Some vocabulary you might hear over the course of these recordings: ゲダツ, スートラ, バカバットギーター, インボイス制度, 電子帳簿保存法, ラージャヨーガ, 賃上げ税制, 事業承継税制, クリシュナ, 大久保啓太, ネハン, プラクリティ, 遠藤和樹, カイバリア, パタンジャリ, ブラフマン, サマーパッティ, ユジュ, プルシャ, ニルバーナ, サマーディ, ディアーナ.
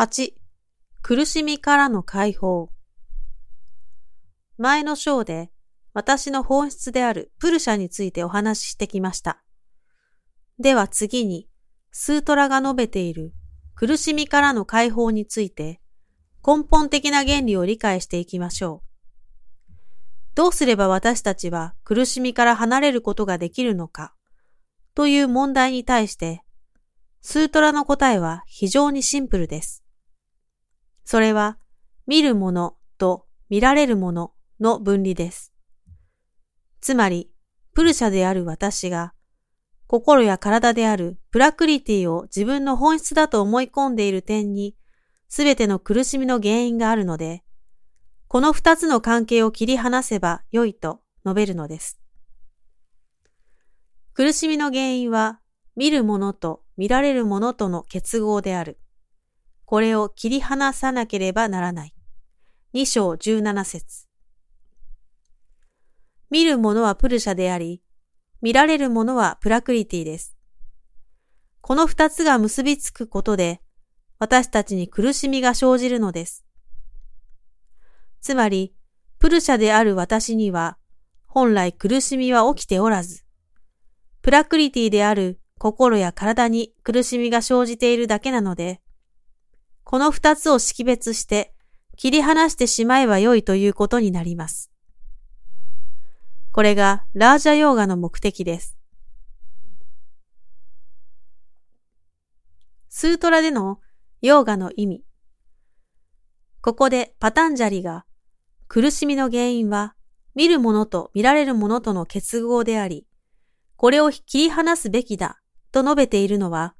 8. 苦しみからの解放。前の章で私の本質であるプルシャについてお話ししてきました。では次に、スートラが述べている苦しみからの解放について根本的な原理を理解していきましょう。どうすれば私たちは苦しみから離れることができるのかという問題に対して、スートラの答えは非常にシンプルです。それは、見るものと見られるものの分離です。つまり、プルシャである私が、心や体であるプラクリティを自分の本質だと思い込んでいる点に、すべての苦しみの原因があるので、この二つの関係を切り離せば良いと述べるのです。苦しみの原因は、見るものと見られるものとの結合である。これを切り離さなければならない。2章17節。見るものはプルシャであり、見られるものはプラクリティです。この二つが結びつくことで、私たちに苦しみが生じるのです。つまり、プルシャである私には、本来苦しみは起きておらず、プラクリティである心や体に苦しみが生じているだけなので、この二つを識別して切り離してしまえば良いということになります。これがラージャヨーガの目的です。スートラでのヨーガの意味。ここでパタンジャリが、苦しみの原因は見るものと見られるものとの結合であり、これを切り離すべきだと述べているのは、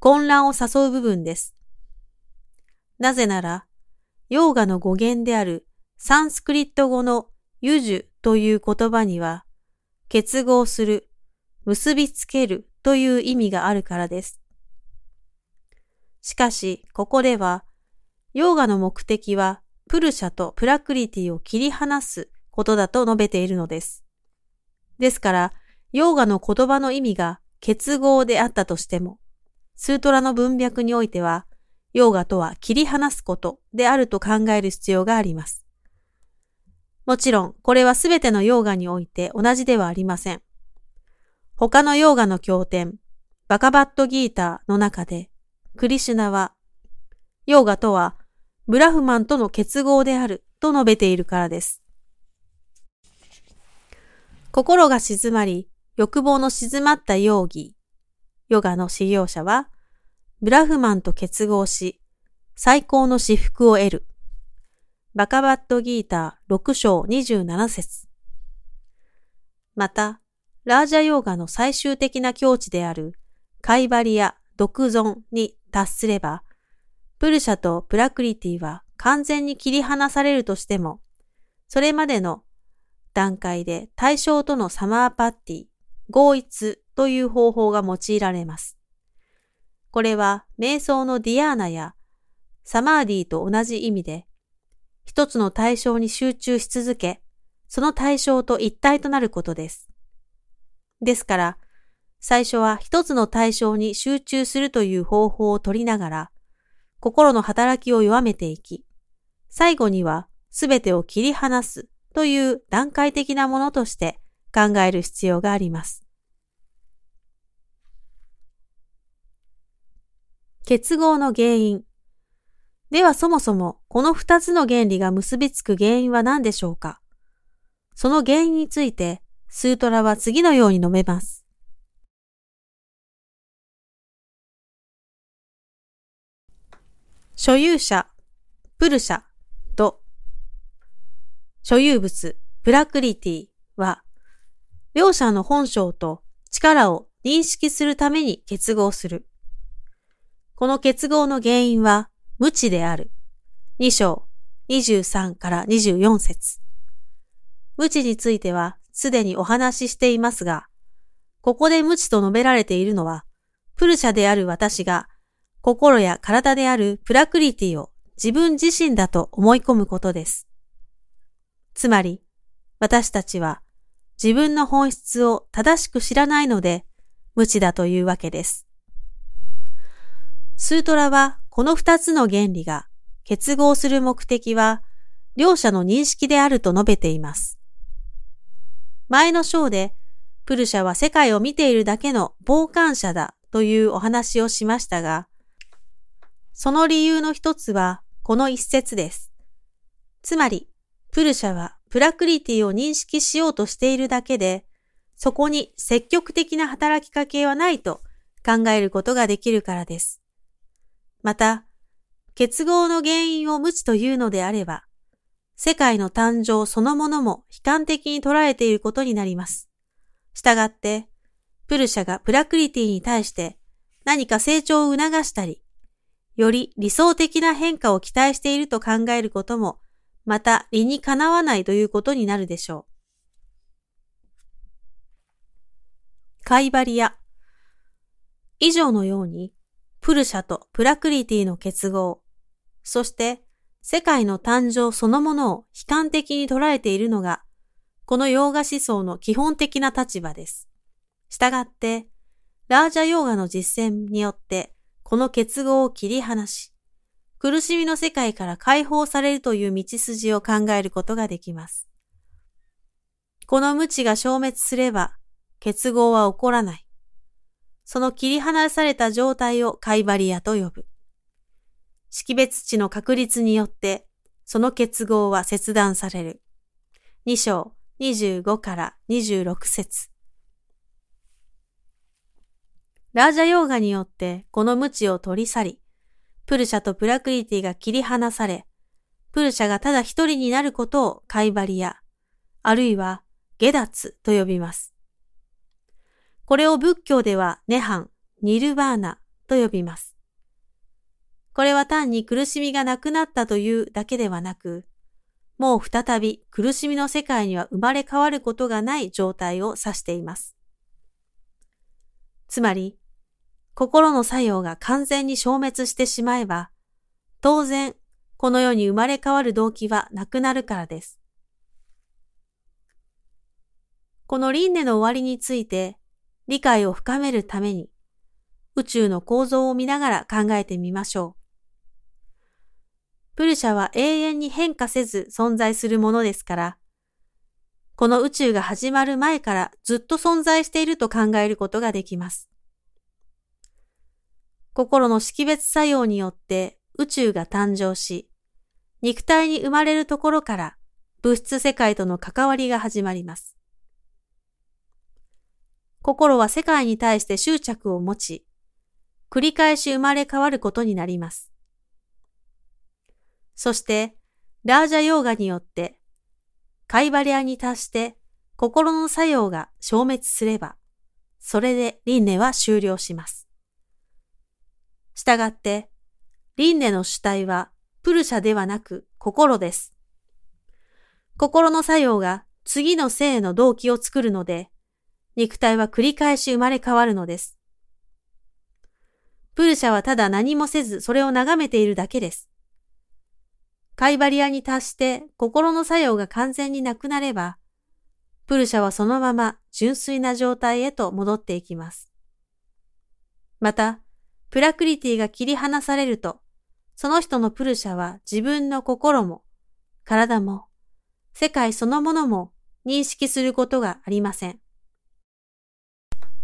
混乱を誘う部分です。なぜなら、ヨーガの語源であるサンスクリット語のユジュという言葉には、結合する、結びつけるという意味があるからです。しかし、ここでは、ヨーガの目的はプルシャとプラクリティを切り離すことだと述べているのです。ですから、ヨーガの言葉の意味が結合であったとしても、スートラの文脈においては、ヨーガとは切り離すことであると考える必要があります。もちろん、これはすべてのヨーガにおいて同じではありません。他のヨーガの経典、バカバットギーターの中で、クリシュナは、ヨーガとはブラフマンとの結合であると述べているからです。心が静まり、欲望の静まったヨーギー、ヨガの修行者は、ブラフマンと結合し、最高の至福を得る。バカバットギーター6章27節。また、ラージャヨーガの最終的な境地である、カイバリや独存に達すれば、プルシャとプラクリティは完全に切り離されるとしても、それまでの段階で対象とのサマーパッティ、合一という方法が用いられます。これは瞑想のディアーナやサマーディと同じ意味で、一つの対象に集中し続け、その対象と一体となることです。ですから、最初は一つの対象に集中するという方法を取りながら、心の働きを弱めていき、最後にはすべてを切り離すという段階的なものとして考える必要があります。結合の原因。ではそもそもこの二つの原理が結びつく原因は何でしょうか。その原因についてスートラは次のように述べます。所有者、プルシャと所有物、プラクリティは両者の本性と力を認識するために結合する。この結合の原因は無知である。2章23から24節。無知についてはすでにお話ししていますが、ここで無知と述べられているのは、プルシャである私が心や体であるプラクリティを自分自身だと思い込むことです。つまり、私たちは自分の本質を正しく知らないので無知だというわけです。スートラはこの二つの原理が結合する目的は両者の認識であると述べています。前の章でプルシャは世界を見ているだけの傍観者だというお話をしましたが、その理由の一つはこの一節です。つまり、プルシャはプラクリティを認識しようとしているだけで、そこに積極的な働きかけはないと考えることができるからです。また、結合の原因を無知というのであれば、世界の誕生そのものも悲観的に捉えていることになります。したがって、プルシャがプラクリティに対して何か成長を促したり、より理想的な変化を期待していると考えることも、また理にかなわないということになるでしょう。カイバリア。以上のように、プルシャとプラクリティの結合、そして世界の誕生そのものを悲観的に捉えているのが、このヨーガ思想の基本的な立場です。したがって、ラージャヨーガの実践によって、この結合を切り離し、苦しみの世界から解放されるという道筋を考えることができます。この無知が消滅すれば、結合は起こらない。その切り離された状態をカイバリアと呼ぶ。識別値の確立によって、その結合は切断される。2章25から26節。ラージャヨーガによってこの無知を取り去り、プルシャとプラクリティが切り離され、プルシャがただ一人になることをカイバリア、あるいはゲダツと呼びます。これを仏教ではネハン、ニルバーナと呼びます。これは単に苦しみがなくなったというだけではなく、もう再び苦しみの世界には生まれ変わることがない状態を指しています。つまり、心の作用が完全に消滅してしまえば、当然この世に生まれ変わる動機はなくなるからです。この輪廻の終わりについて、理解を深めるために、宇宙の構造を見ながら考えてみましょう。プルシャは永遠に変化せず存在するものですから、この宇宙が始まる前からずっと存在していると考えることができます。心の識別作用によって宇宙が誕生し、肉体に生まれるところから物質世界との関わりが始まります。心は世界に対して執着を持ち、繰り返し生まれ変わることになります。そして、ラージャヨーガによって、カイバリアに達して心の作用が消滅すれば、それで輪廻は終了します。したがって、輪廻の主体はプルシャではなく心です。心の作用が次の生への動機を作るので、肉体は繰り返し生まれ変わるのです。プルシャはただ何もせずそれを眺めているだけです。カイバリアに達して心の作用が完全になくなれば、プルシャはそのまま純粋な状態へと戻っていきます。また、プラクリティが切り離されると、その人のプルシャは自分の心も、体も、世界そのものも認識することがありません。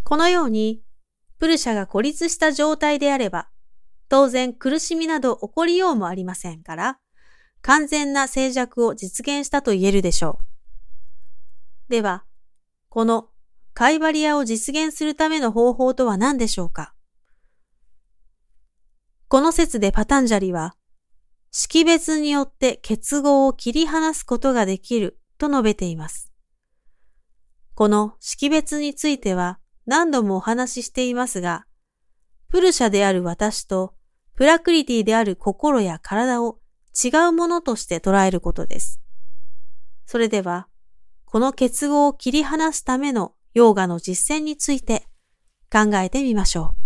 このように、プルシャが孤立した状態であれば、当然苦しみなど起こりようもありませんから、完全な静寂を実現したと言えるでしょう。では、このカイバリアを実現するための方法とは何でしょうか。この説でパタンジャリは、識別によって結合を切り離すことができると述べています。この識別については、何度もお話ししていますが、プルシャである私とプラクリティである心や体を違うものとして捉えることです。それでは、この結合を切り離すためのヨーガの実践について考えてみましょう。